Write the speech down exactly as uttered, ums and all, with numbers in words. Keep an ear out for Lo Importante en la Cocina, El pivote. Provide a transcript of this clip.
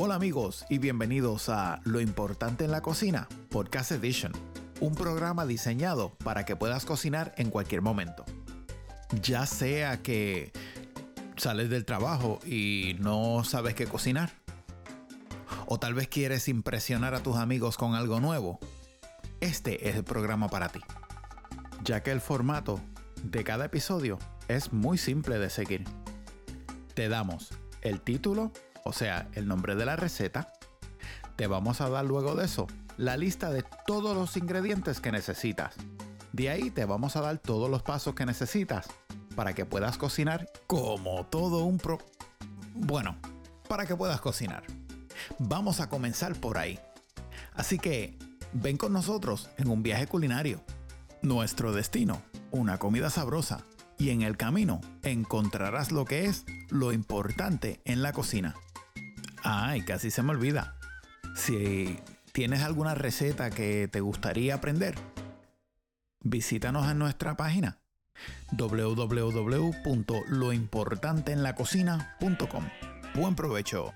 Hola amigos y bienvenidos a Lo Importante en la Cocina, Podcast Edition, un programa diseñado para que puedas cocinar en cualquier momento. Ya sea que sales del trabajo y no sabes qué cocinar, o tal vez quieres impresionar a tus amigos con algo nuevo, este es el programa para ti, ya que el formato de cada episodio es muy simple de seguir. Te damos el título, o sea, el nombre de la receta. Te vamos a dar luego de eso la lista de todos los ingredientes que necesitas. De ahí te vamos a dar todos los pasos que necesitas para que puedas cocinar como todo un pro... Bueno, para que puedas cocinar. Vamos a comenzar por ahí. Así que ven con nosotros en un viaje culinario. Nuestro destino, una comida sabrosa. Y en el camino encontrarás lo que es lo importante en la cocina. Ay, casi se me olvida. Si tienes alguna receta que te gustaría aprender, visítanos en nuestra página doble u doble u doble u punto lo importante en la cocina punto com. ¡Buen provecho!